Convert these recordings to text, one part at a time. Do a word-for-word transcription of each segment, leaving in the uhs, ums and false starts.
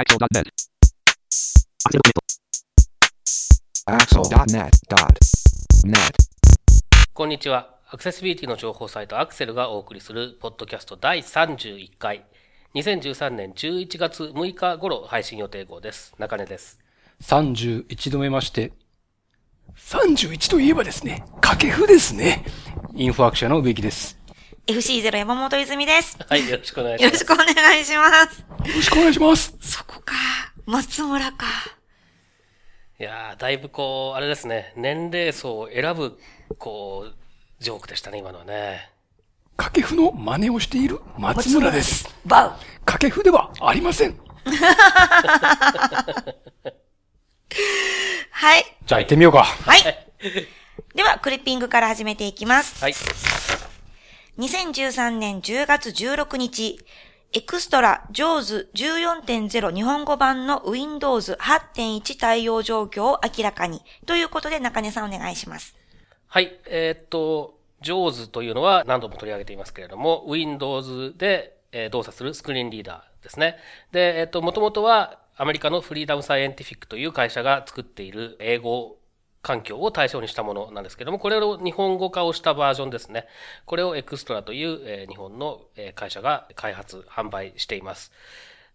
Axel.net. Axel.net.net こんにちは。アクセシビリティの情報サイトアクセルがお送りするポッドキャストだいさんじゅういっかい、にせんじゅうさんねんじゅういちがつむいか頃配信予定号です。中根です。さんじゅういちどめまして、さんじゅういちといえばですね、掛布ですね。インフォアクションの植木です。 エフシーゼロ 山本泉です。はい、よろしくお願いします。よろしくお願いします。よろしくお願いします。そこか、松村か。いやー、だいぶこうあれですね、年齢層を選ぶこうジョークでしたね、今のはね。掛布の真似をしている松村です。バウ。掛布ではありません。はい。じゃあ行ってみようか。はい。では、クリッピングから始めていきます。はい。にせんじゅうさんねんじゅうがつじゅうろくにち、エクストラ ジョーズ じゅうよんてんゼロ 日本語版の Windows はちてんいち 対応状況を明らかに。ということで、中根さんお願いします。はい、えー、っと、ジョーズ というのは何度も取り上げていますけれども、Windows で動作するスクリーンリーダーですね。で、えー、っと、もともとはアメリカのフリーダムサイエンティフィックという会社が作っている英語環境を対象にしたものなんですけれども、これを日本語化をしたバージョンですね。これをエクストラという日本の会社が開発、販売しています。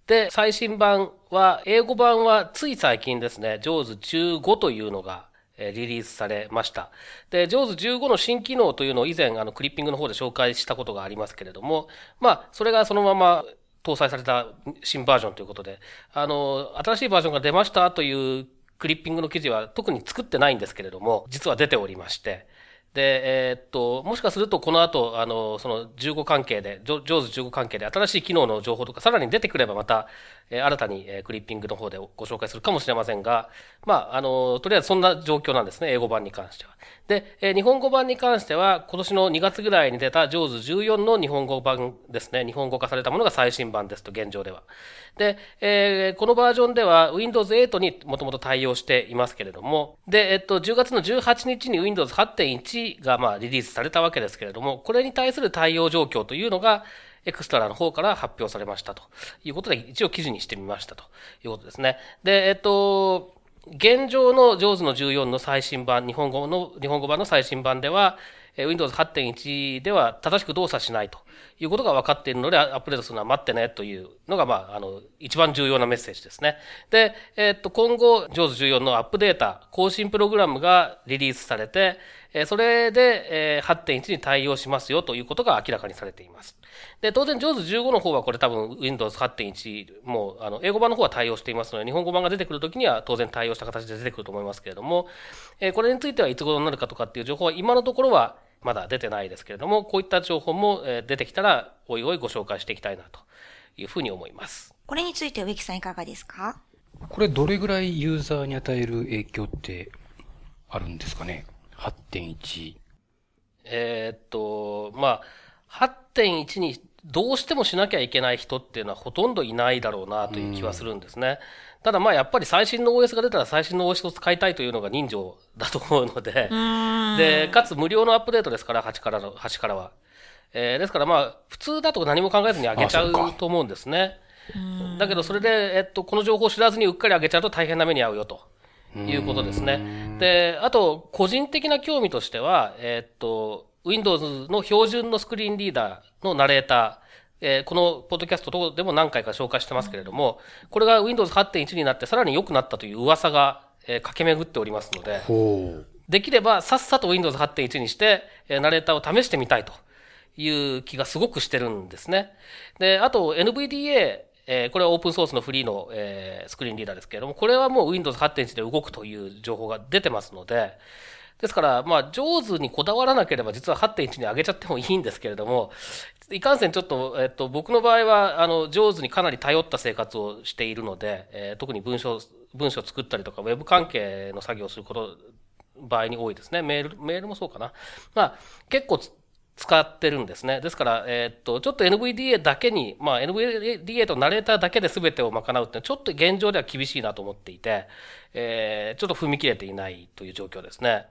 で、最新版は、英語版はつい最近ですね、ジョーズ じゅうごというのがリリースされました。で、ジョーズ じゅうごの新機能というのを以前、あの、クリッピングの方で紹介したことがありますけれども、まあ、それがそのまま搭載された新バージョンということで、あの、新しいバージョンが出ましたというクリッピングの記事は特に作ってないんですけれども、実は出ておりまして、で、えー、っと、もしかするとこの後、あの、そのじゅうご関係で、ジョーズ じゅうご関係で新しい機能の情報とかさらに出てくればまた、えー、新たに、えー、クリッピングの方でご紹介するかもしれませんが、まあ、あの、とりあえずそんな状況なんですね、英語版に関しては。で、えー、日本語版に関しては、今年のにがつぐらいに出た ジョーズ じゅうよんの日本語版ですね、日本語化されたものが最新版ですと、現状では。で、えー、このバージョンでは Windows エイトにもともと対応していますけれども、で、えー、っと、じゅうがつのじゅうはちにちに Windows はちてんいちがまあリリースされたわけですけれども、これに対する対応状況というのがエクストラの方から発表されましたということで、一応記事にしてみましたということですね。で、えっと、現状の ジョーズ のじゅうよんの最新版、日本語の、日本語版の最新版では、Windows はちてんいち では正しく動作しないということが分かっているので、アップデートするのは待ってねというのが、まあ、あの、一番重要なメッセージですね。で、えー、っと、今後、ジョーズ じゅうよんのアップデータ、更新プログラムがリリースされて、それで はちてんいち に対応しますよということが明らかにされています。で、当然 ジョーズ じゅうごの方はこれ多分 Windows はちてんいち、もう、あの、英語版の方は対応していますので、日本語版が出てくるときには当然対応した形で出てくると思いますけれども、これについてはいつ頃になるかとかっていう情報は今のところはまだ出てないですけれども、こういった情報も出てきたら、おいおいご紹介していきたいなというふうに思います。これについて植木さんいかがですか？これどれぐらいユーザーに与える影響ってあるんですかね？はちてんいち。えー、っと、まあ、はちてんいち にどうしてもしなきゃいけない人っていうのはほとんどいないだろうなという気はするんですね。うん、ただまあやっぱり最新の オーエス が出たら最新の オーエス を使いたいというのが人情だと思うので、うん、で、かつ無料のアップデートですから、はちからの、はちからは。えー、ですからまあ普通だと何も考えずに上げちゃうと思うんですね。うん、だけどそれで、えっと、この情報を知らずにうっかり上げちゃうと大変な目に遭うよと。いうことですね。で、あと、個人的な興味としては、えー、っと、Windows の標準のスクリーンリーダーのナレーター、えー、このポッドキャスト等でも何回か紹介してますけれども、これが Windows はちてんいち になってさらに良くなったという噂が、えー、駆け巡っておりますので、ほう、できればさっさと Windows はちてんいち にして、えー、ナレーターを試してみたいという気がすごくしてるんですね。で、あと、エヌブイディーエー、えー、これはオープンソースのフリーの、えー、スクリーンリーダーですけれども、これはもう Windows はちてんいち で動くという情報が出てますので、ですから、まあ、ジョーズ にこだわらなければ実は はちてんいち に上げちゃってもいいんですけれども、いかんせんちょっと、えっと、僕の場合は、あの、ジョーズ にかなり頼った生活をしているので、えー、特に文章、文章作ったりとか、ウェブ関係の作業をすること、場合に多いですね。メール、メールもそうかな。まあ、結構、使ってるんですね。ですから、えー、っと、ちょっと エヌブイディーエー だけに、まあ エヌブイディーエー とナレーターだけで全てを賄うってのはちょっと現状では厳しいなと思っていて、えー、ちょっと踏み切れていないという状況ですね。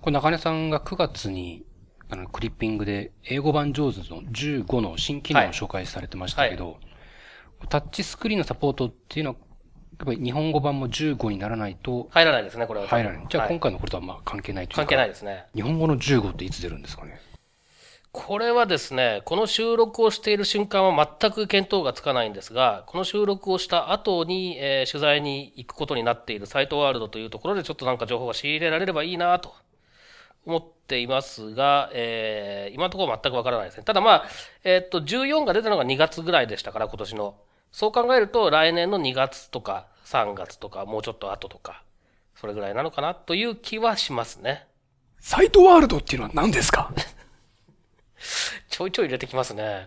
これ中根さんがくがつに、あの、クリッピングで英語版 ジョーズ のじゅうごの新機能を紹介されてましたけど、はいはい、タッチスクリーンのサポートっていうのは、やっぱり日本語版もじゅうごにならないと。入らないですね、これは。入らない。じゃあ今回のこれとはまあ関係ないというか。関係ないですね。日本語のじゅうごっていつ出るんですかね。これはですね、この収録をしている瞬間は全く見当がつかないんですが、この収録をした後に、えー、取材に行くことになっているサイトワールドというところでちょっとなんか情報が仕入れられればいいなと思っていますが、えー、今のところ全くわからないですね。ただまあ、えー、っと、じゅうよんが出たのがにがつぐらいでしたから、今年の。そう考えると来年のにがつとかさんがつとかもうちょっと後とか、それぐらいなのかなという気はしますね。サイトワールドっていうのは何ですか？ちょいちょい入れてきますね。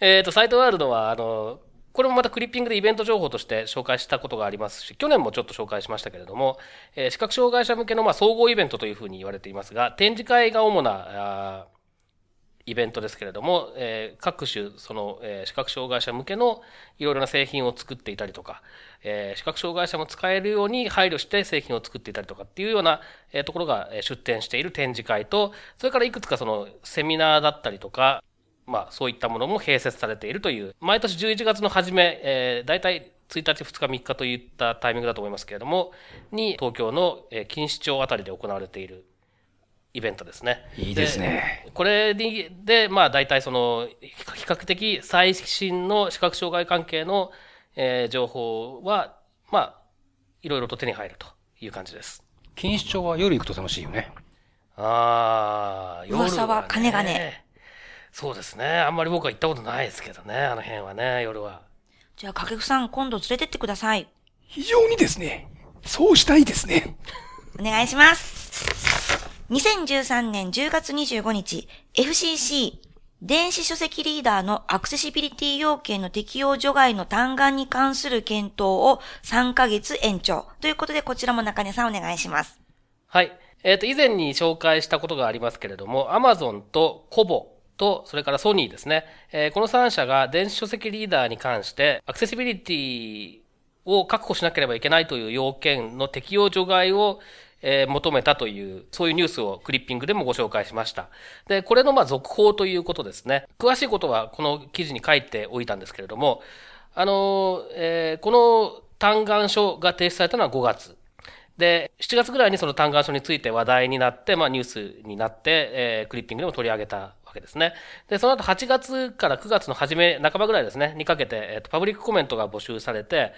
えっと、サイトワールドは、あの、これもまたクリッピングでイベント情報として紹介したことがありますし、去年もちょっと紹介しましたけれども、えー、視覚障害者向けのまあ総合イベントというふうに言われていますが、展示会が主なイベントですけれども、えー、各種その、えー、視覚障害者向けのいろいろな製品を作っていたりとか、えー、視覚障害者も使えるように配慮して製品を作っていたりとかっていうような、えー、ところが出展している展示会と、それからいくつかそのセミナーだったりとか、まあそういったものも併設されているという、毎年じゅういちがつの初め、えー、だいたいついたち、ふつか、みっかといったタイミングだと思いますけれども、に東京の錦糸町あたりで行われているイベントですね。いいですね。でこれで、でまあ大体その比較的最新の視覚障害関係の、えー、情報はまあいろいろと手に入るという感じです。錦糸町は夜行くと楽しいよね。ああ、夜は、ね。噂は金がね。そうですね。あんまり僕は行ったことないですけどね。あの辺はね、夜は。じゃあ掛布さん今度連れてってください。非常にですね。そうしたいですね。お願いします。にせんじゅうさんねんじゅうがつにじゅうごにち、エフシーシー、電子書籍リーダーのアクセシビリティ要件の適用除外の嘆願に関する検討をさんかげつ延長。ということで、こちらも中根さんお願いします。はい。えっと、以前に紹介したことがありますけれども、Amazon と Kobo と、それからソニーですね。えー、このさん社が電子書籍リーダーに関して、アクセシビリティを確保しなければいけないという要件の適用除外をえー、求めたという、そういうニュースをクリッピングでもご紹介しました。で、これのまあ続報ということですね。詳しいことはこの記事に書いておいたんですけれども、あの、えー、この嘆願書が提出されたのはごがつ。で、しちがつぐらいにその嘆願書について話題になって、まあニュースになって、えー、クリッピングでも取り上げたわけですね。で、その後はちがつからくがつの初め、半ばぐらいですね、にかけて、えーと、パブリックコメントが募集されて、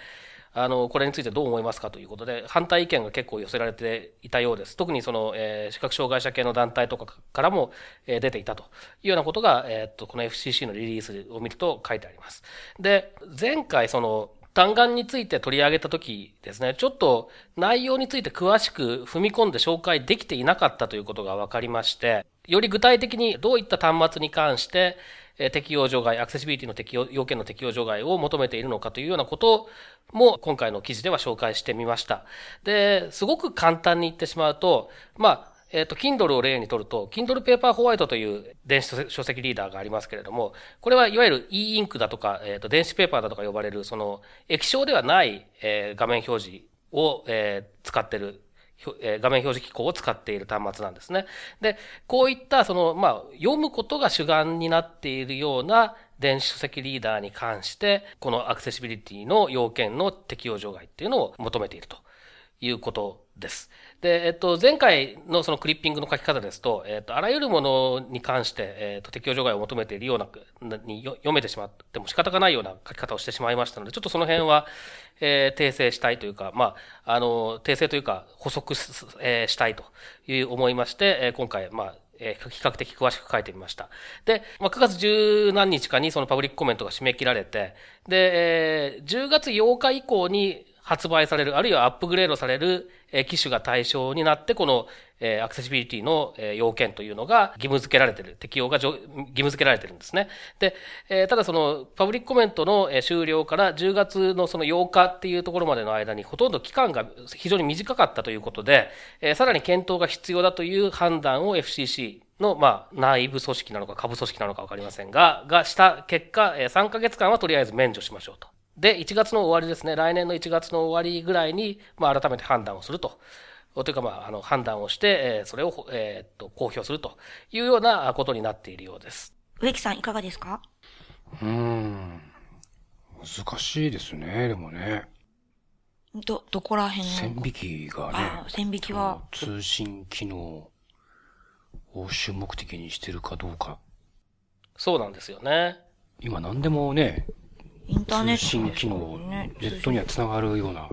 あの、これについてどう思いますかということで、反対意見が結構寄せられていたようです。特にその、えー、視覚障害者系の団体とかからも、えー、出ていたというようなことが、えー、っと、この エフシーシー のリリースを見ると書いてあります。で、前回その、嘆願について取り上げたときですね、ちょっと内容について詳しく踏み込んで紹介できていなかったということが分かりまして、より具体的にどういった端末に関して、適用除外、アクセシビリティの適用、要件の適用除外を求めているのかというようなことも今回の記事では紹介してみました。で、すごく簡単に言ってしまうと、まあ、えっと、Kindle を例にとると、Kindle Paper White という電子書籍リーダーがありますけれども、これはいわゆる E-ink だとか、えっと、電子ペーパーだとか呼ばれる、その、液晶ではない、えー、画面表示を、えー、使ってる。画面表示機構を使っている端末なんですね。で、こういった、その、まあ、読むことが主眼になっているような電子書籍リーダーに関して、このアクセシビリティの要件の適用除外っていうのを求めているということです。で、えっと、前回のそのクリッピングの書き方ですと、えっと、あらゆるものに関して、えっと、適用除外を求めているような、に読めてしまっても仕方がないような書き方をしてしまいましたので、ちょっとその辺は、えー、訂正したいというか、まあ、あの、訂正というか、補足し、えー、したいという思いまして、えー、今回、まあ、えー、比較的詳しく書いてみました。で、まあ、くがつ十何日かにそのパブリックコメントが締め切られて、で、えー、じゅうがつようか以降に、発売される、あるいはアップグレードされる機種が対象になって、このアクセシビリティの要件というのが義務付けられている、適用が義務付けられているんですね。で、ただそのパブリックコメントの終了からじゅうがつのそのようかっていうところまでの間にほとんど期間が非常に短かったということで、さらに検討が必要だという判断を エフシーシー の、まあ、内部組織なのか下部組織なのかわかりませんが、がした結果、さんかげつかんはとりあえず免除しましょうと。で、いちがつの終わりですね。来年のいちがつの終わりぐらいに、まあ、改めて判断をすると。というか、まあ、あの、判断をして、それを、えー、っと、公表するというようなことになっているようです。植木さん、いかがですか？うーん。難しいですね、でもね。ど、どこら辺の線引きがね。あ、線引きは。通信機能を主目的にしてるかどうか。そうなんですよね。今何でもね、インターネット、通信機能、ネットには繋がるような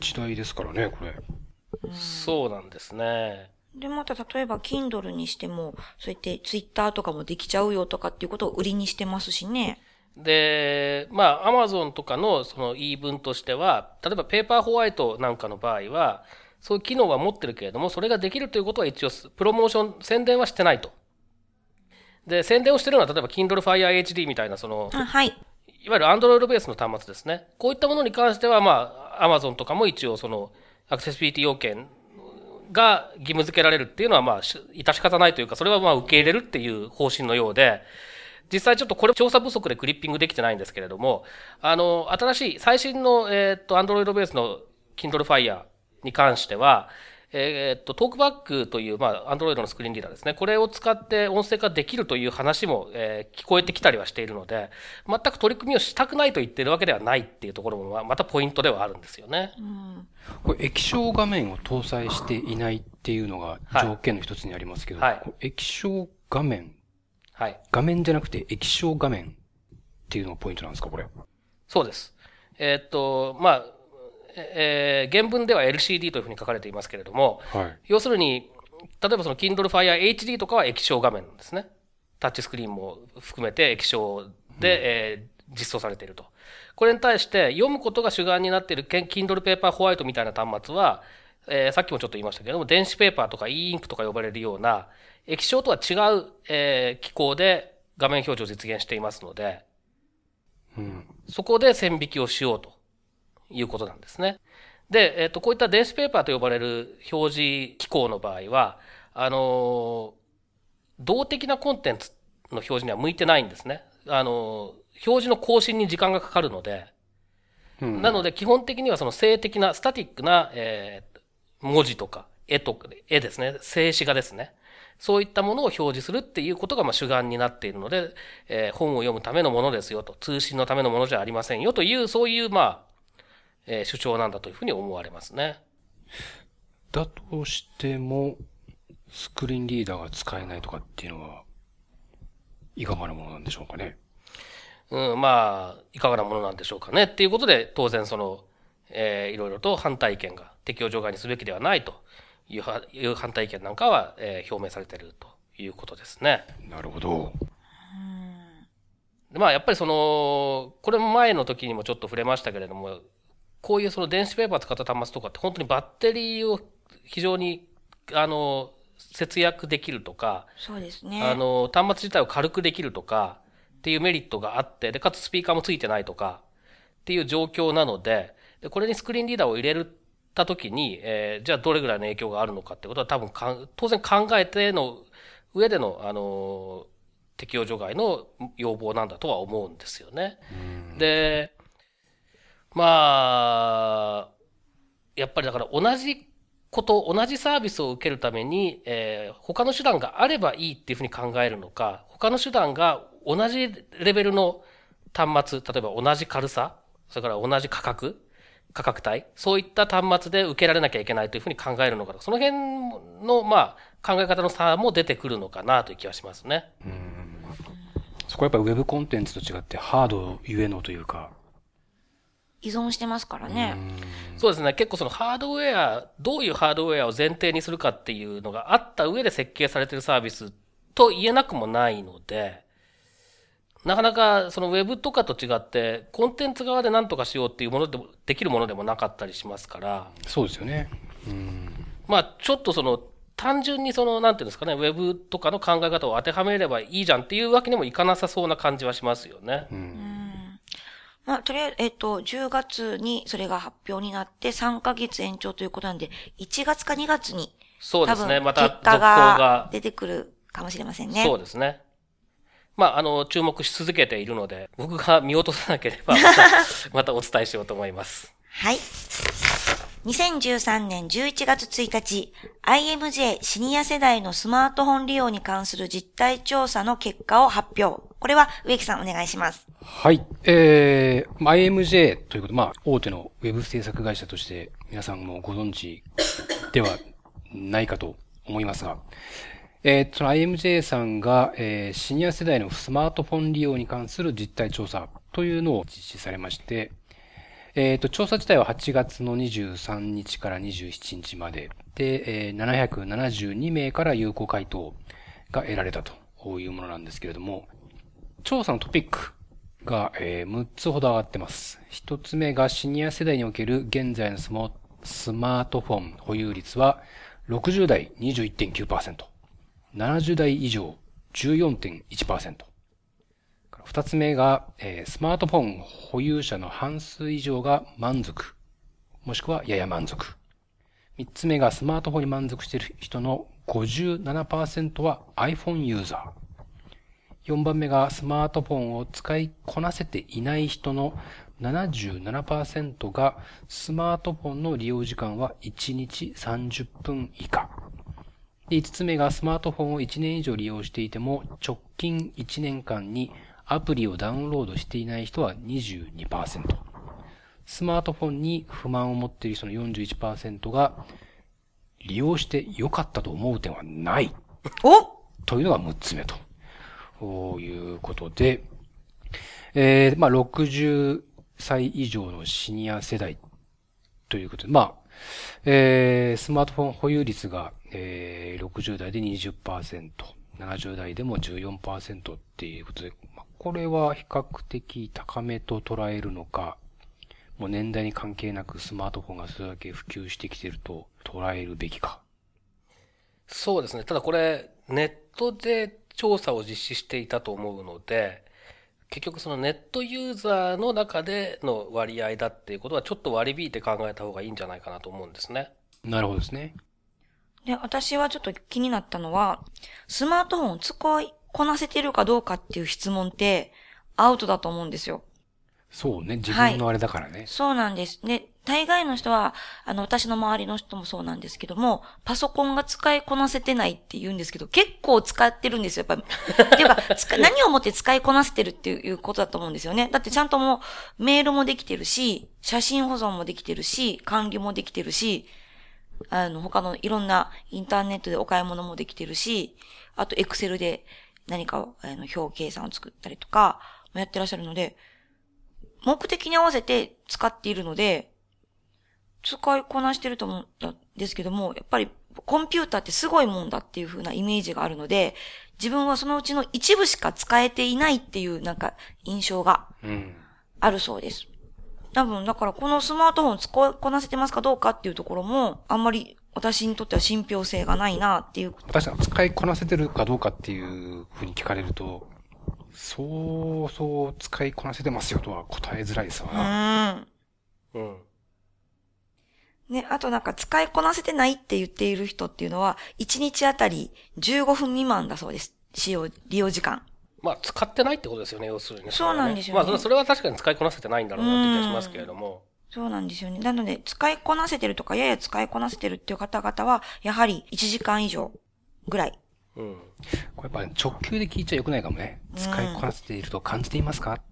時代ですからね、これ。うん、そうなんですね。で、また例えば Kindle にしても、そうやって Twitter とかもできちゃうよとかっていうことを売りにしてますしね。で、まあ Amazon とかのその言い分としては、例えば Paper White なんかの場合は、そういう機能は持ってるけれども、それができるということは一応プロモーション、宣伝はしてないと。で、宣伝をしてるのは例えば Kindle Fire エイチディー みたいなその、あ、はい、いわゆる Android ベースの端末ですね。こういったものに関しては、まあ Amazon とかも一応そのアクセシビリティ要件が義務付けられるっていうのは、まあ、致し方ないというか、それはまあ受け入れるっていう方針のようで、実際ちょっとこれ調査不足でグリッピングできてないんですけれども、あの、新しい、最新の、えっと、Android ベースの Kindle Fire に関しては、えっと、トークバックという、まあ、Android のスクリーンリーダーですね。これを使って音声化できるという話も、えー、聞こえてきたりはしているので、全く取り組みをしたくないと言っているわけではないっていうところも、またポイントではあるんですよね。うん、これ、液晶画面を搭載していないっていうのが条件の一つにありますけど、はい、液晶画面、はい、画面じゃなくて液晶画面っていうのがポイントなんですか、これ。そうです。えー、っと、まあ、えー、原文では エルシーディー というふうに書かれていますけれども、はい、要するに、例えばその Kindle Fire エイチディー とかは液晶画面ですね。タッチスクリーンも含めて液晶で、うん、えー、実装されていると。これに対して読むことが主眼になっている Kindle Paper White みたいな端末は、えー、さっきもちょっと言いましたけれども、電子ペーパーとか E-ink とか呼ばれるような液晶とは違う、えー、機構で画面表示を実現していますので、うん、そこで線引きをしようと。いうことなんですね。で、えっと、こういった電子ペーパーと呼ばれる表示機構の場合は、あのー、動的なコンテンツの表示には向いてないんですね。あのー、表示の更新に時間がかかるので、うん、なので基本的にはその静的な、スタティックな、えー、文字とか、絵とか、絵ですね、静止画ですね。そういったものを表示するっていうことがまあ主眼になっているので、えー、本を読むためのものですよと、通信のためのものじゃありませんよという、そういうまあ、えー、主張なんだというふうに思われますね。だとしても、スクリーンリーダーが使えないとかっていうのは、いかがなものなんでしょうかね。うん、まあ、いかがなものなんでしょうかね。っていうことで、当然その、えー、いろいろと反対意見が適用除外にすべきではないという、いう反対意見なんかは、えー、表明されているということですね。なるほど。まあ、やっぱりその、これも前の時にもちょっと触れましたけれども、こういうその電子ペーパー使った端末とかって本当にバッテリーを非常にあの節約できるとか、そうですね。あの端末自体を軽くできるとかっていうメリットがあって、でかつスピーカーもついてないとかっていう状況なので、でこれにスクリーンリーダーを入れたときに、えー、じゃあどれぐらいの影響があるのかってことは多分か当然考えての上でのあの適用除外の要望なんだとは思うんですよね。で。まあ、やっぱりだから同じこと、同じサービスを受けるために、えー、他の手段があればいいっていうふうに考えるのか、他の手段が同じレベルの端末、例えば同じ軽さ、それから同じ価格、価格帯、そういった端末で受けられなきゃいけないというふうに考えるのか、その辺の、まあ、考え方の差も出てくるのかなという気はしますね。うん。そこはやっぱりウェブコンテンツと違ってハードゆえのというか、依存してますからね。そうですね。結構そのハードウェア、どういうハードウェアを前提にするかっていうのがあった上で設計されているサービスと言えなくもないので、なかなかそのウェブとかと違ってコンテンツ側で何とかしようっていうものでもできるものでもなかったりしますから。そうですよね。うん。まあちょっとその単純にそのなんていうんですかね、ウェブとかの考え方を当てはめればいいじゃんっていうわけにもいかなさそうな感じはしますよね。うん、まあ、とりあえず、えっと、じゅうがつにそれが発表になってさんかげつ延長ということなんで、いちがつかにがつに、そうですね、また結果が出てくるかもしれませんね。そうですね。まあ、あの、注目し続けているので、僕が見落とさなければまた、またお伝えしようと思います。はい。にせんじゅうさんねんじゅういちがつついたち、アイエムジェー シニア世代のスマートフォン利用に関する実態調査の結果を発表。これは植木さんお願いします。はい。えー、アイエムジェー ということ、まあ、大手のウェブ制作会社として皆さんもご存知ではないかと思いますが、えっと、アイエムジェー さんが、えー、シニア世代のスマートフォン利用に関する実態調査というのを実施されまして、えっと、調査自体ははちがつのにじゅうさんにちからにじゅうしちにちまでで、えー、ななひゃくななじゅうにめいから有効回答が得られたというものなんですけれども、調査のトピックが、えー、むっつほど上がってます。ひとつめがシニア世代における現在のスマ、スマートフォン保有率はろくじゅうだい にじゅういってんきゅうパーセント、ななじゅうだい以上 じゅうよんてんいちパーセント。ふたつめが、えー、スマートフォン保有者の半数以上が満足、もしくはやや満足。みっつめがスマートフォンに満足している人の ごじゅうななパーセント は iPhone ユーザー。よんばんめがスマートフォンを使いこなせていない人の ななじゅうななパーセント がスマートフォンの利用時間はいちにちさんじゅっぷん以下。いつつめがスマートフォンをいちねん以上利用していても直近いちねんかんにアプリをダウンロードしていない人は にじゅうにパーセント。スマートフォンに不満を持っている人の よんじゅういちパーセント が利用して良かったと思う点はない。おというのがむっつめということで、えー、まあろくじゅっさい以上のシニア世代ということで、まあ、えー、スマートフォン保有率が、えー、ろくじゅう代で にじゅっパーセント、ななじゅう代でも じゅうよんパーセント っていうことで、これは比較的高めと捉えるのか、もう年代に関係なくスマートフォンがそれだけ普及してきていると捉えるべきか。そうですね。ただこれネットで調査を実施していたと思うので、結局そのネットユーザーの中での割合だっていうことはちょっと割り引いて考えた方がいいんじゃないかなと思うんですね。なるほどですね。で、私はちょっと気になったのは、スマートフォンを使いこなせているかどうかっていう質問ってアウトだと思うんですよ。そうね、自分のあれだからね。はい、そうなんです。で、大概の人は、あの、私の周りの人もそうなんですけども、パソコンが使いこなせてないって言うんですけど、結構使ってるんですよ、やっぱり。ていうか、何をもって使いこなせてるっていうことだと思うんですよね。だってちゃんともう、メールもできてるし、写真保存もできてるし、管理もできてるし、あの、他のいろんなインターネットでお買い物もできてるし、あと、エクセルで、何かを、あの、表計算を作ったりとか、やってらっしゃるので、目的に合わせて使っているので、使いこなしてると思うんですけども、やっぱりコンピューターってすごいもんだっていう風なイメージがあるので、自分はそのうちの一部しか使えていないっていうなんか印象があるそうです。多分、だからこのスマートフォン使いこなせてますかどうかっていうところも、あんまり私にとっては信憑性がないなっていう。確かに使いこなせてるかどうかっていうふうに聞かれると、そうそう使いこなせてますよとは答えづらいですわ。うん。うん。ね、あとなんか使いこなせてないって言っている人っていうのは、いちにちあたりじゅうごふん未満だそうです。使用、利用時間。まあ使ってないってことですよね、要するに。そうなんですよね。まあそれは確かに使いこなせてないんだろうなって気がしますけれども。そうなんですよね。なので、使いこなせてるとか、やや使いこなせてるっていう方々は、やはりいちじかん以上ぐらい。うん。これやっぱ直球で聞いちゃよくないかもね。使いこなせていると感じていますか？うん、だか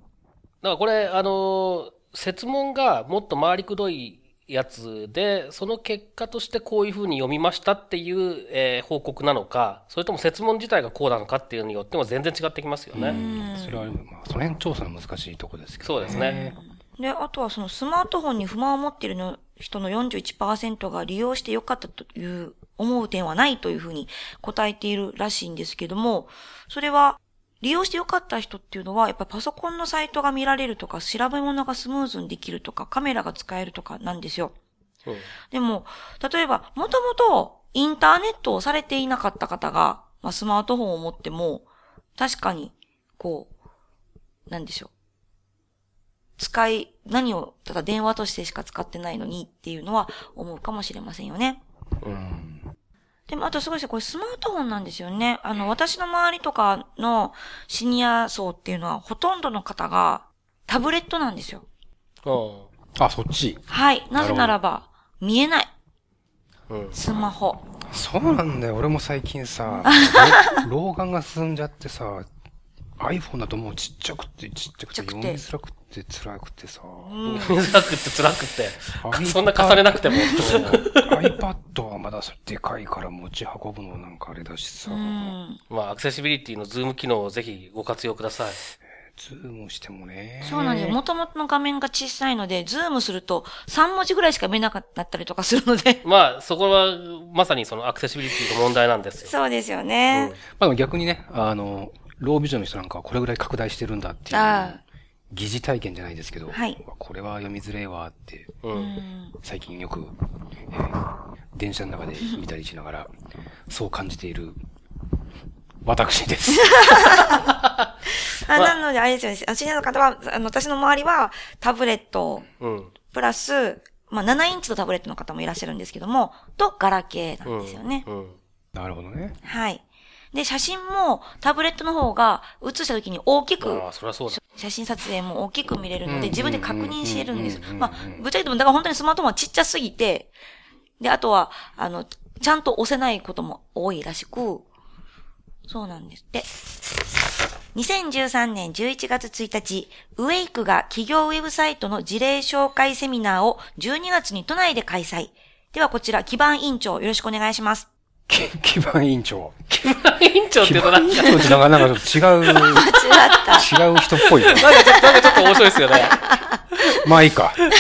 らこれ、あの、設問がもっと回りくどいやつで、その結果としてこういうふうに読みましたっていう、えー、報告なのか、それとも設問自体がこうなのかっていうのによっても全然違ってきますよね。うん。それは、まあ、その辺調査の難しいとこですけどね。そうですね。で、あとはそのスマートフォンに不満を持っているの人の よんじゅういちパーセント が利用して良かったという思う点はないというふうに答えているらしいんですけども、それは利用して良かった人っていうのはやっぱパソコンのサイトが見られるとか調べ物がスムーズにできるとかカメラが使えるとかなんですよ。うん、でも、例えばもともとインターネットをされていなかった方が、まあ、スマートフォンを持っても確かにこう、なんでしょう。使い、何を、ただ電話としてしか使ってないのにっていうのは思うかもしれませんよね。うん。でもあとすごいですね、これスマートフォンなんですよね。あの、私の周りとかのシニア層っていうのはほとんどの方がタブレットなんですよ。ああ、そっち。はい。なぜならば、見えない。うん、スマホ。そうなんだよ。俺も最近さ、老眼が進んじゃってさ、iPhone だともうちっちゃくてちっちゃくて読みづらくて辛くてさ。うん、読みづらくて辛くて。そんな重ねなくても。iPad はまだそれでかいから持ち運ぶのなんかあれだしさ。うん、まあアクセシビリティのズーム機能をぜひご活用ください。ズームしてもね。そうなんですよ。元々の画面が小さいので、ズームするとさん文字ぐらいしか見えなかったりとかするので。まあ、そこはまさにそのアクセシビリティの問題なんですよ。そうですよね。うん、まあ逆にね、あの、ロービジョンの人なんかはこれぐらい拡大してるんだっていう。疑似体験じゃないですけど、はい、これは読みづれえわって、うん、最近よく、えー、電車の中で見たりしながら、そう感じている。私です、まあ。なので、あれですよね。私の方は、あの、私の周りは、タブレット、うん、プラス、まあ、ななインチのタブレットの方もいらっしゃるんですけども、と、ガラケーなんですよね。うんうん、なるほどね。はい。で、写真も、タブレットの方が、写した時に大きく、ああ、そりゃそうだ。写真撮影も大きく見れるので、自分で確認してるんです。まあ、ぶっちゃけても、だから本当にスマートフォンはちっちゃすぎて、で、あとは、あの、ちゃんと押せないことも多いらしく、そうなんですって。にせんじゅうさんねんじゅういちがつついたち、ウェイクが企業ウェブサイトの事例紹介セミナーをじゅうにがつに都内で開催。ではこちら、基盤委員長、よろしくお願いします。基盤委員長。基盤委員長って言うとなんか。基盤委員長ってなんかなんかちょっと違う。違, 違う人っぽい、ね。なんかちょっと面白いですよね。まあいいか。はい。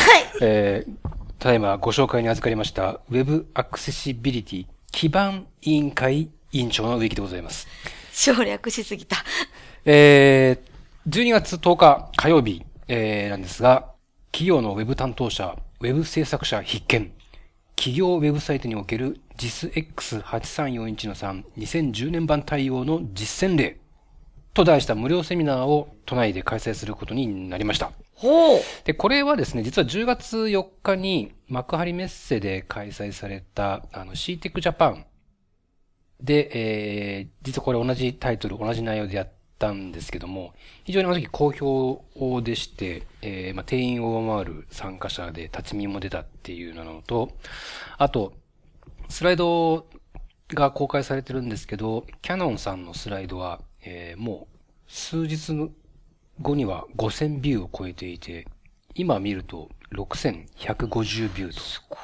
えー、ただいまご紹介に預かりました、ウェブアクセシビリティ基盤委員会委員長のウィキでございます。省略しすぎた。えー、じゅうにがつとおか火曜日、えー、なんですが、企業のウェブ担当者、ウェブ制作者必見。企業ウェブサイトにおける ジェイエスエックスはちさんよんいちのさん にせんじゅうねん版対応の実践例と題した無料セミナーを都内で開催することになりました。ほう。で、これはですね、実はじゅうがつよっかに幕張メッセで開催された、あの、シーテック ジャパン。で、えー、実はこれ同じタイトル、同じ内容でやったんですけども、非常にあの時好評でして、えー、まあ、定員を上回る参加者で立ち見も出たっていうのと、あと、スライドが公開されてるんですけど、Canon さんのスライドは、えー、もう数日後にはごせんビューを超えていて、今見るとろくせんひゃくごじゅうビューと。すごい。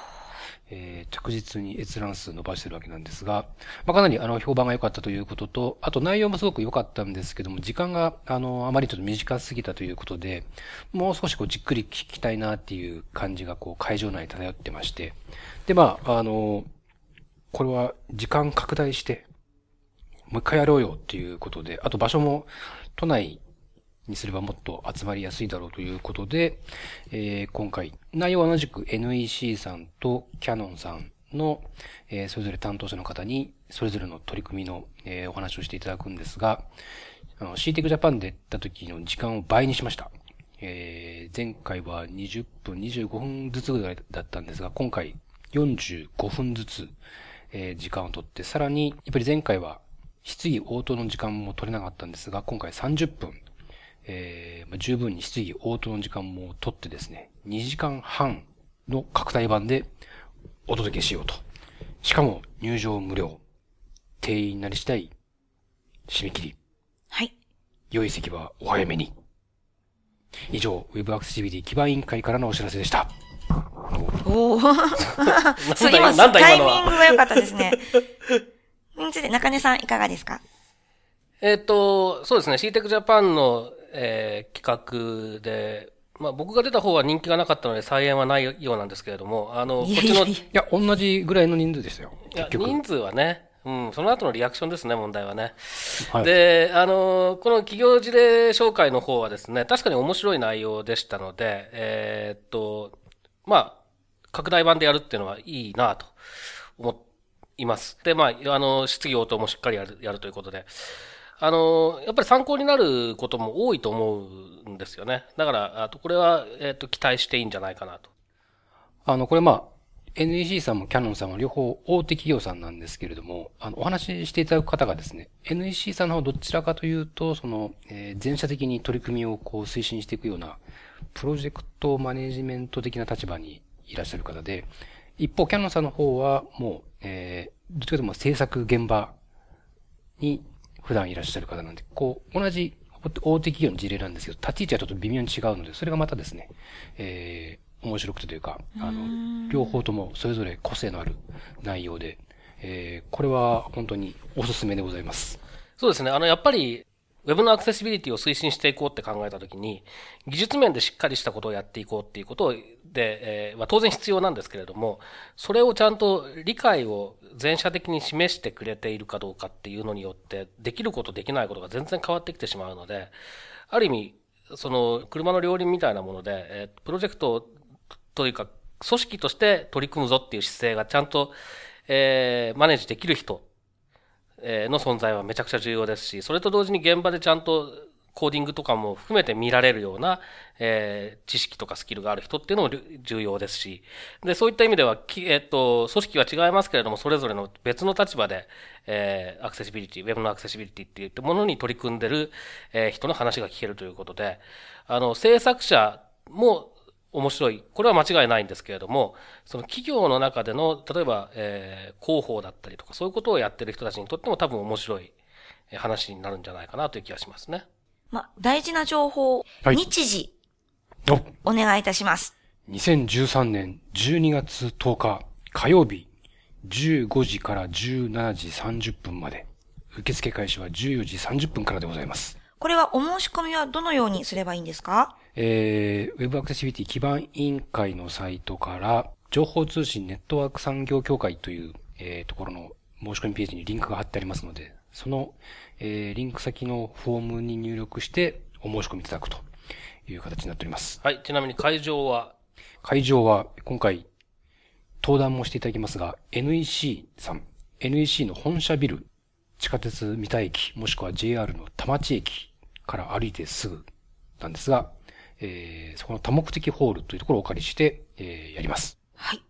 えー、着実に閲覧数伸ばしてるわけなんですが、まあ、かなりあの評判が良かったということと、あと内容もすごく良かったんですけども、時間があのあまりちょっと短すぎたということで、もう少しこうじっくり聞きたいなっていう感じがこう会場内に漂ってまして、でまああのこれは時間拡大してもう一回やろうよっていうことで、あと場所も都内にすればもっと集まりやすいだろうということで、えー、今回、内容は同じく エヌイーシー さんと Canon さんの、えー、それぞれ担当者の方に、それぞれの取り組みの、えー、お話をしていただくんですが、シーテック ジャパン で行った時の時間を倍にしました。えー、前回はにじゅっぷん、にじゅうごふんずつぐらいだったんですが、今回よんじゅうごふんずつ、えー、時間を取って、さらに、やっぱり前回は質疑応答の時間も取れなかったんですが、今回さんじゅっぷん。えー、十分に質疑応答の時間も取ってですね、にじかんはんの拡大版でお届けしようと。しかも入場無料。定員なりしたい。締め切り。はい。良い席はお早めに。以上、ウェブアクセシビリティ基盤委員会からのお知らせでした。おお。すぎます。タイミングが良かったですね。について中根さんいかがですか？えっと、そうですね、シーテック ジャパン の、えー、企画で、まあ僕が出た方は人気がなかったので再演はないようなんですけれども、あの、こっちの。いや、同じぐらいの人数でしたよ。結局。人数はね、うん、その後のリアクションですね、問題はね。はい、で、あの、この企業事例紹介の方はですね、確かに面白い内容でしたので、えー、っと、まあ、拡大版でやるっていうのはいいなと思います。で、まあ、あの、質疑応答もしっかりやる、やるということで。あの、やっぱり参考になることも多いと思うんですよね。だから、あとこれは、えっと、期待していいんじゃないかなと。あの、これまあ、エヌイーシー さんも Canon さんも両方大手企業さんなんですけれども、あの、お話ししていただく方がですね、エヌイーシー さんの方どちらかというと、その、えー、全社的に取り組みをこう推進していくような、プロジェクトマネジメント的な立場にいらっしゃる方で、一方、Canon さんの方はもう、えー、どっちかというともう制作現場に、普段いらっしゃる方なんで、こう、同じ大手企業の事例なんですけど、立ち位置はちょっと微妙に違うので、それがまたですね、えー、面白くてというか、あの、両方ともそれぞれ個性のある内容で、えー、これは本当におすすめでございます。そうですね。あの、やっぱり、ウェブのアクセシビリティを推進していこうって考えたときに、技術面でしっかりしたことをやっていこうっていうことで、えー、まあ、当然必要なんですけれども、それをちゃんと理解を全社的に示してくれているかどうかっていうのによって、できることできないことが全然変わってきてしまうので、ある意味、その車の両輪みたいなもので、えー、プロジェクトというか、組織として取り組むぞっていう姿勢がちゃんと、えー、マネージできる人、の存在はめちゃくちゃ重要ですし、それと同時に現場でちゃんとコーディングとかも含めて見られるような、えー、知識とかスキルがある人っていうのも重要ですし、で、そういった意味では、えっと、組織は違いますけれども、それぞれの別の立場で、えー、アクセシビリティ、ウェブのアクセシビリティっていうものに取り組んでる、えー、人の話が聞けるということで、あの、制作者も面白い。これは間違いないんですけれども、その企業の中での、例えば、えー、広報だったりとか、そういうことをやってる人たちにとっても多分面白い話になるんじゃないかなという気がしますね。まあ、大事な情報、はい、日時、お願いいたします。にせんじゅうさんねんじゅうにがつとおか火曜日、じゅうごじからじゅうしちじさんじゅっぷんまで、受付開始はじゅうよじさんじゅっぷんからでございます。これはお申し込みはどのようにすればいいんですか？えー、ウェブアクセシビリティ基盤委員会のサイトから、情報通信ネットワーク産業協会という、えー、ところの申し込みページにリンクが貼ってありますので、その、えー、リンク先のフォームに入力してお申し込みいただくという形になっております。はい、ちなみに会場は会場は、今回、登壇もしていただきますが、エヌイーシー さん、エヌイーシー の本社ビル、地下鉄三田駅、もしくは ジェイアール の田町駅から歩いてすぐなんですが、えー、そこの多目的ホールというところをお借りして、えー、やります。はい。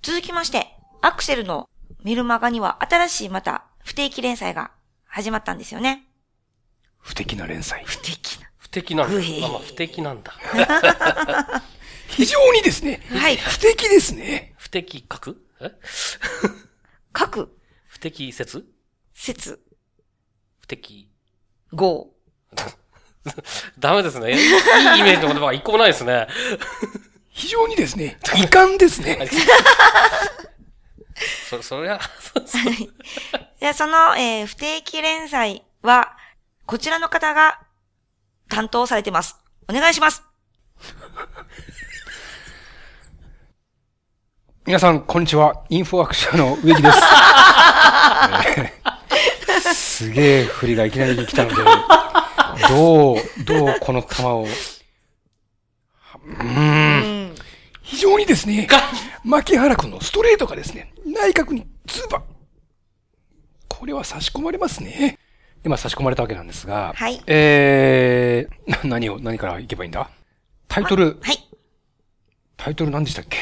続きまして、アクセルのメルマガには新しいまた不定期連載が始まったんですよね。不敵な連載。不敵な。不敵なんだ。まあまあ不敵なんだ。非常にですね。はい。不敵ですね。不敵格？え？格。不敵説？説。不敵。号。ダメですね。いいイメージの言葉が一個もないですね。非常にですね、遺憾ですね。そ、そりゃ、はい。じゃあその、えー、不定期連載は、こちらの方が担当されてます。お願いします。皆さん、こんにちは。インフォアクションの植木です。すげえ振りがいきなり来たので、どう、どうこの球を、うーん、非常にですね、牧原君のストレートがですね、内角にズバ、これは差し込まれますね。で、まあ差し込まれたわけなんですが、はい、えー、何を、何からいけばいいんだ？タイトル、はい、タイトル何でしたっけ？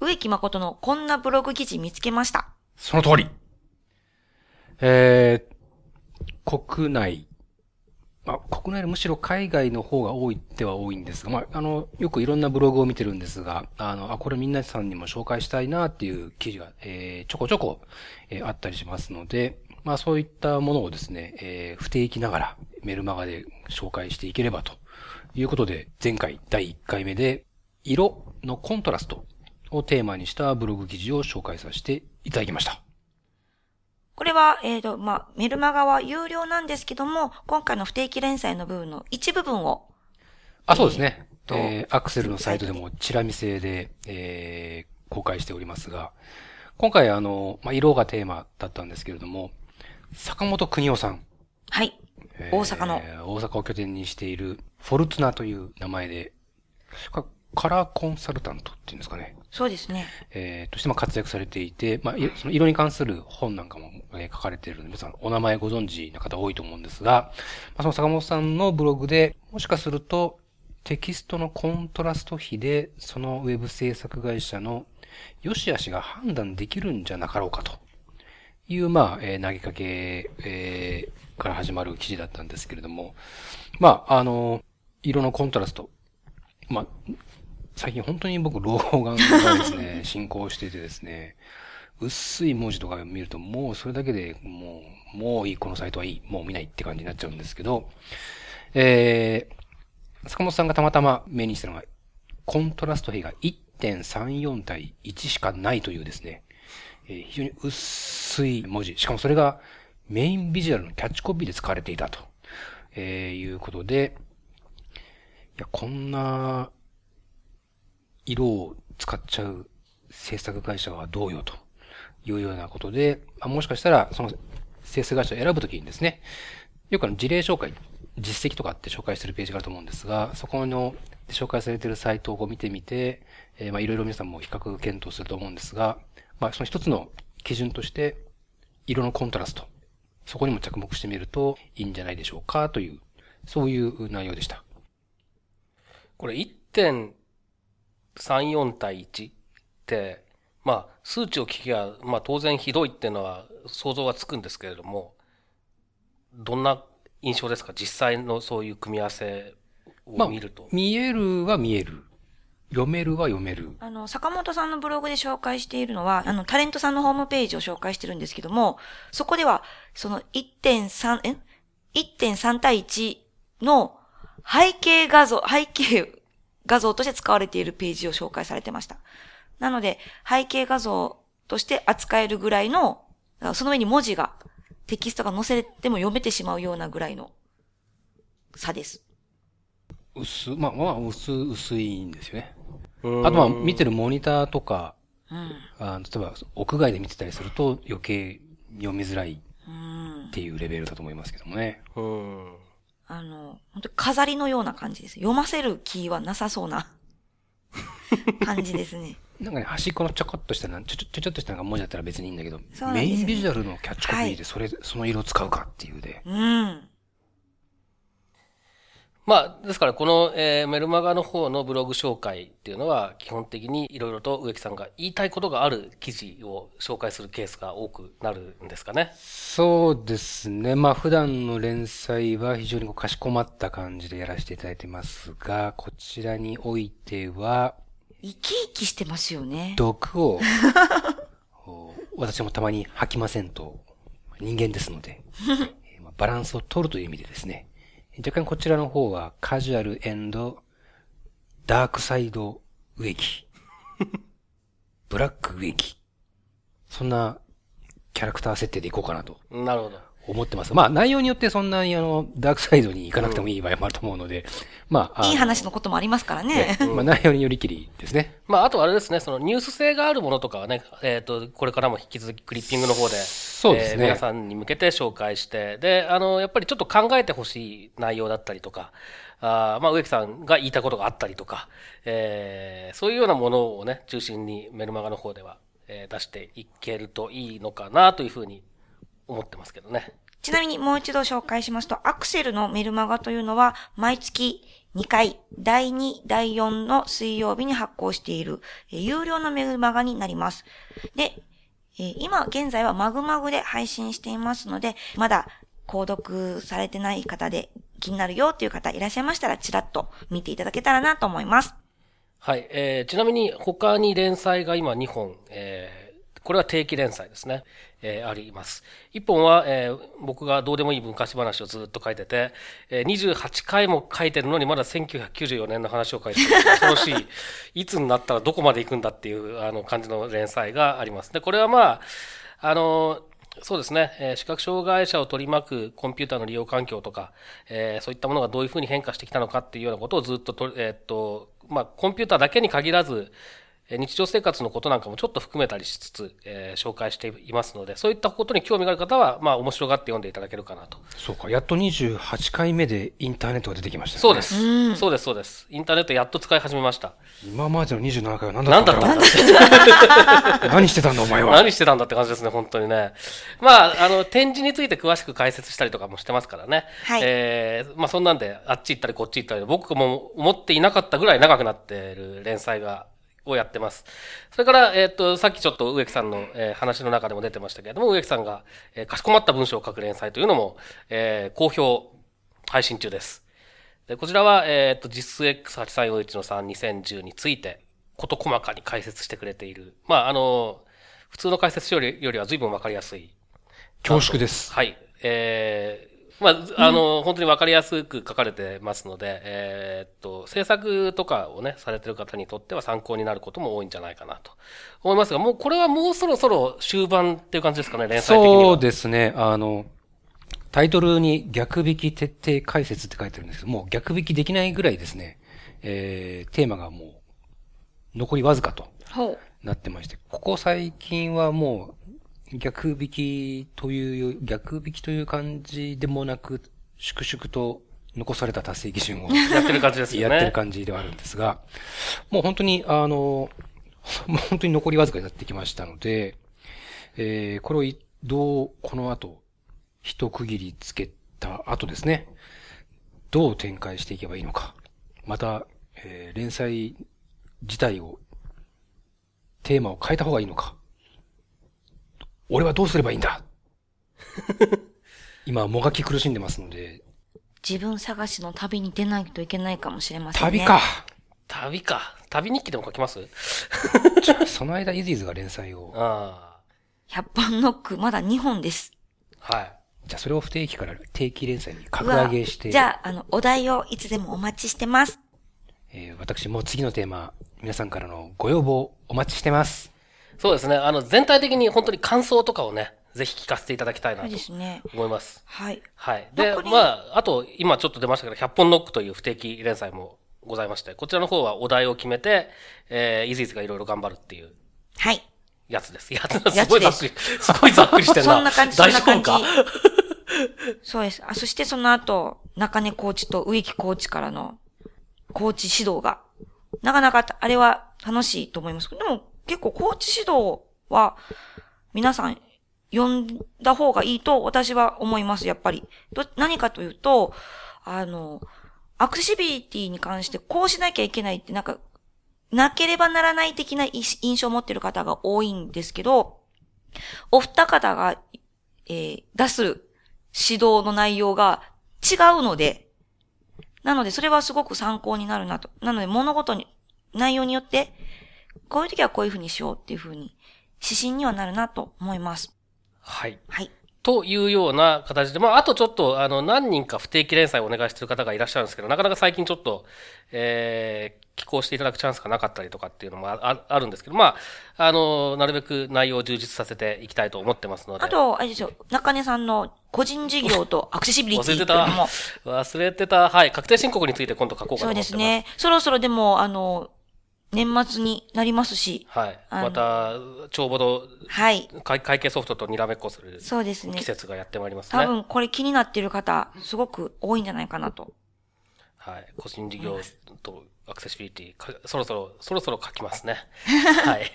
植木誠のこんなブログ記事見つけました。その通り。えー、国内、まあ、国内よりむしろ海外の方が多いっては多いんですが、まあ、あの、よくいろんなブログを見てるんですが、あの、あ、これみんなさんにも紹介したいなっていう記事が、えー、ちょこちょこ、えー、あったりしますので、まあ、そういったものをですね、えー、不定期ながらメルマガで紹介していければということで、前回だいいっかいめで、色のコントラストをテーマにしたブログ記事を紹介させていただきました。これは、えっと、まあ、メルマガは有料なんですけども、今回の不定期連載の部分の一部分を。あ、そうですね。えー、アクセルのサイトでもチラ見せで、えー、公開しておりますが、今回あの、まあ、色がテーマだったんですけれども、坂本邦夫さん。はい。えー、大阪の。大阪を拠点にしている、フォルツナという名前で、それからカラーコンサルタントっていうんですかね。そうですね。えー、としても活躍されていて、まあ、その色に関する本なんかも、ね、書かれているので、皆さんお名前ご存知の方多いと思うんですが、まあ、その坂本さんのブログで、もしかするとテキストのコントラスト比で、そのウェブ制作会社の良し悪しが判断できるんじゃなかろうかという、まあ、えー、投げかけ、えー、から始まる記事だったんですけれども、まあ、あの、色のコントラスト、まあ、最近本当に僕老眼がですね進行していてですね、薄い文字とかを見ると、もうそれだけでもう、もういい、このサイトはいい、もう見ないって感じになっちゃうんですけど、えー、坂本さんがたまたま目にしたのが、コントラスト比が いってんさんよん 対いちしかないというですね、えー、非常に薄い文字、しかもそれがメインビジュアルのキャッチコピーで使われていたと、えー、いうことで、いや、こんな色を使っちゃう制作会社はどうよというようなことで、もしかしたらその制作会社を選ぶときにですね、よくあの事例紹介、実績とかって紹介してるページがあると思うんですが、そこの紹介されているサイトを見てみて、えー、まあいろいろ皆さんも比較検討すると思うんですが、まあその一つの基準として色のコントラスト、そこにも着目してみるといいんじゃないでしょうかという、そういう内容でした。これ いってんさんよん 対いちって、まあ数値を聞きゃ、まあ当然ひどいっていうのは想像がつくんですけれども、どんな印象ですか？実際のそういう組み合わせを見ると。まあ、見えるは見える。読めるは読める。あの、坂本さんのブログで紹介しているのは、あの、タレントさんのホームページを紹介してるんですけども、そこでは、その いってんさん、え ?いってんさん 対いちの背景画像、背景画像として使われているページを紹介されてました。なので、背景画像として扱えるぐらいの、その上に文字が、テキストが載せても読めてしまうようなぐらいの差です。薄、まあ、まあ、薄、薄いんですよね。あとは見てるモニターとか、うん、あ例えば屋外で見てたりすると余計読みづらいっていうレベルだと思いますけどもね。うん、あの、本当飾りのような感じです。読ませる気はなさそうな感じですね。なんかね、端っこのちょこっとしたな、ちょちょちょちょっとしたなんか文字だったら別にいいんだけど、ね、メインビジュアルのキャッチコピーでそれ、はい、その色を使うかっていうで。うん。まあ、ですからこの、えー、メルマガの方のブログ紹介っていうのは基本的にいろいろと植木さんが言いたいことがある記事を紹介するケースが多くなるんですかね。そうですね。まあ普段の連載は非常にこうかしこまった感じでやらせていただいてますが、こちらにおいては、生き生きしてますよね。毒を、私もたまに吐きませんと、人間ですので、えーまあ、バランスを取るという意味でですね、若干こちらの方はカジュアル&ダークサイド植木、ブラック植木、そんなキャラクター設定でいこうかなと。なるほど。思ってます。まあ内容によってそんなにあのダークサイドに行かなくてもいい場合もあると思うので、うん、まあ、あのいい話のこともありますからね。ねまあ内容によりきりですね。まああとあれですね、そのニュース性があるものとかはね、えっとこれからも引き続きクリッピングの方で、そうですね、えー、皆さんに向けて紹介して、であのやっぱりちょっと考えてほしい内容だったりとか、あまあ植木さんが言いたいことがあったりとか、えー、そういうようなものをね中心にメルマガの方では、えー、出していけるといいのかなというふうに。思ってますけどね。ちなみにもう一度紹介しますと、アクセルのメルマガというのは、毎月にかい、だいに、だいよんの水曜日に発行している、えー、有料のメルマガになります。で、えー、今現在はマグマグで配信していますので、まだ購読されてない方で気になるよという方いらっしゃいましたら、ちらっと見ていただけたらなと思います。はい、えー、ちなみに他に連載が今にほん、えーこれは定期連載ですね。えー、あります。一本は、えー、僕がどうでもいい文化史話をずっと書いてて、えー、にじゅうはちかいも書いてるのにまだせんきゅうひゃくきゅうじゅうよねんの話を書いてる。恐ろしい。いつになったらどこまで行くんだっていうあの感じの連載があります。で、これはまあ、あの、そうですね、えー。視覚障害者を取り巻くコンピューターの利用環境とか、えー、そういったものがどういうふうに変化してきたのかっていうようなことをずっと、とえー、っと、まあ、コンピューターだけに限らず、日常生活のことなんかもちょっと含めたりしつつ、えー、紹介していますので、そういったことに興味がある方は、まあ、面白がって読んでいただけるかなと。そうか。やっとにじゅうはちかいめでインターネットが出てきましたね。そうです。うんそうです、そうです。インターネットやっと使い始めました。今までのにじゅうななかいは何だったんだろう。何だったんだ何してたんだお前は。何してたんだって感じですね、本当にね。まあ、あの、展示について詳しく解説したりとかもしてますからね。はい。えー、まあ、そんなんで、あっち行ったりこっち行ったり、僕も思っていなかったぐらい長くなっている連載が、をやってます。それから、えっと、さっきちょっと植木さんの、えー、話の中でも出てましたけれども、植木さんが、えー、かしこまった文章を書く連載というのも、えー、好評配信中です。でこちらは、えっと、ジャス エックスはちさんよんいちのさん にせんじゅうについて、こと細かに解説してくれている。まあ、あの、普通の解説書よりは随分わかりやすい。恐縮です。はい。えー、まあ、あの、うん、本当にわかりやすく書かれてますので、えー、っと、制作とかをね、されてる方にとっては参考になることも多いんじゃないかなと思いますが、もうこれはもうそろそろ終盤っていう感じですかね、連載的には。そうですね、あの、タイトルに逆引き徹底解説って書いてるんですけど、もう逆引きできないぐらいですね、えー、テーマがもう、残りわずかとなってまして、ここ最近はもう、逆引きという、逆引きという感じでもなく、粛々と残された達成基準をやってる感じですよね。やってる感じではあるんですが、もう本当に、あの、もう本当に残りわずかになってきましたので、えー、これをどう、この後、一区切りつけた後ですね、どう展開していけばいいのか、また、えー、連載自体を、テーマを変えた方がいいのか、俺はどうすればいいんだ今、もがき苦しんでますので。自分探しの旅に出ないといけないかもしれませんね。旅か。旅か。旅日記でも書きますじゃあ、その間、イズイズが連載を。ああ。ひゃっぽんノック、まだにほんです。はい。じゃあ、それを不定期から定期連載に格上げして。じゃあ、あの、お題をいつでもお待ちしてます。えー、私も次のテーマ、皆さんからのご要望、お待ちしてます。そうですね。あの、全体的に本当に感想とかをね、ぜひ聞かせていただきたいなと思います。はい。はい。で、まあ、あと、今ちょっと出ましたけど、ひゃっぽんノックという不定期連載もございまして、こちらの方はお題を決めて、えー、いずいずがいろいろ頑張るっていう。はい。やつです。やつです。すごいざっくり。すごいざっくりしてるな。そんな感じ、大丈夫か？そうです。あ、そしてその後、中根コーチと植木コーチからのコーチ指導が、なかなか、あれは楽しいと思います。でも、結構コーチ指導は皆さん呼んだ方がいいと私は思います。やっぱりど何かというと、あのアクシビリティに関してこうしなきゃいけないってなんかなければならない的な印象を持っている方が多いんですけど、お二方が、えー、出す指導の内容が違うので、なのでそれはすごく参考になるなと。なので物事に内容によってこういう時はこういうふうにしようっていうふうに指針にはなるなと思います。はい。はい。というような形で、まあ、あとちょっと、あの、何人か不定期連載をお願いしている方がいらっしゃるんですけど、なかなか最近ちょっと、えー、寄稿していただくチャンスがなかったりとかっていうのも あ, あるんですけど、まあ、あの、なるべく内容を充実させていきたいと思ってますので。あと、あれですよ、中根さんの個人事業とアクセシビリティっていうのも。忘れてた。忘れてた。はい。確定申告について今度書こうかと思ってます。そうですね。そろそろでも、あの、年末になりますし。はい。また、帳簿と、はい。会計ソフトとにらめっこする。そうですね。季節がやってまいりますね。多分これ気になっている方、すごく多いんじゃないかなと。はい。個人事業とアクセシビリティ、そろそろ、そろそろ書きますね。はい。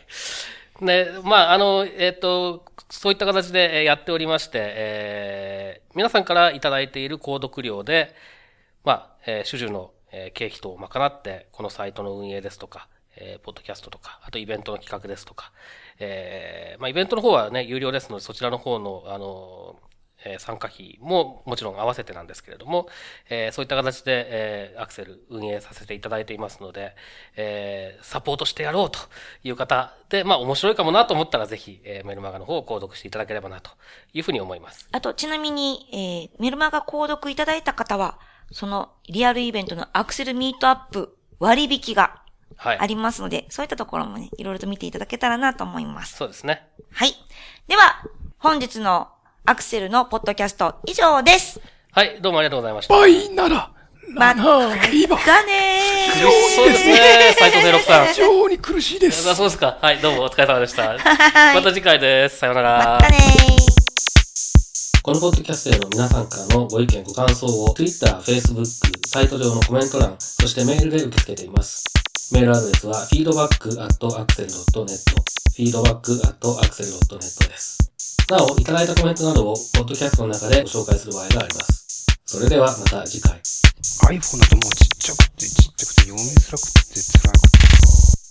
ね、まあ、あの、えっと、そういった形でやっておりまして、えー、皆さんからいただいている購読料で、まあ、えー、主従の経費等を賄って、このサイトの運営ですとか、えー、ポッドキャストとか、あとイベントの企画ですとか、えー、まあイベントの方はね、有料ですので、そちらの方の、あの、えー、参加費ももちろん合わせてなんですけれども、えー、そういった形で、えー、アクセル運営させていただいていますので、えー、サポートしてやろうという方で、まあ面白いかもなと思ったら、ぜひ、えー、メルマガの方を購読していただければなというふうに思います。あと、ちなみに、えー、メルマガ購読いただいた方は、そのリアルイベントのアクセルミートアップ割引が、はい、ありますので、そういったところもね、いろいろと見ていただけたらなと思います。そうですね。はい。では、本日のアクセルのポッドキャスト以上です。はい、どうもありがとうございました。バイなら、またねー。そうですね、斉藤清六さん。非常に苦しいです。そうですか。はい、どうもお疲れ様でした。また次回です。さよなら。またねー。このポッドキャストへの皆さんからのご意見、ご感想を Twitter、Facebook、サイト上のコメント欄、そしてメールで受け付けています。メールアドレスは フィードバックアットアクセルドットネット です。なお、いただいたコメントなどをポッドキャストの中でご紹介する場合があります。それではまた次回。iPhone だともうちっちゃくてちっちゃくて読みづらくて辛くてさ。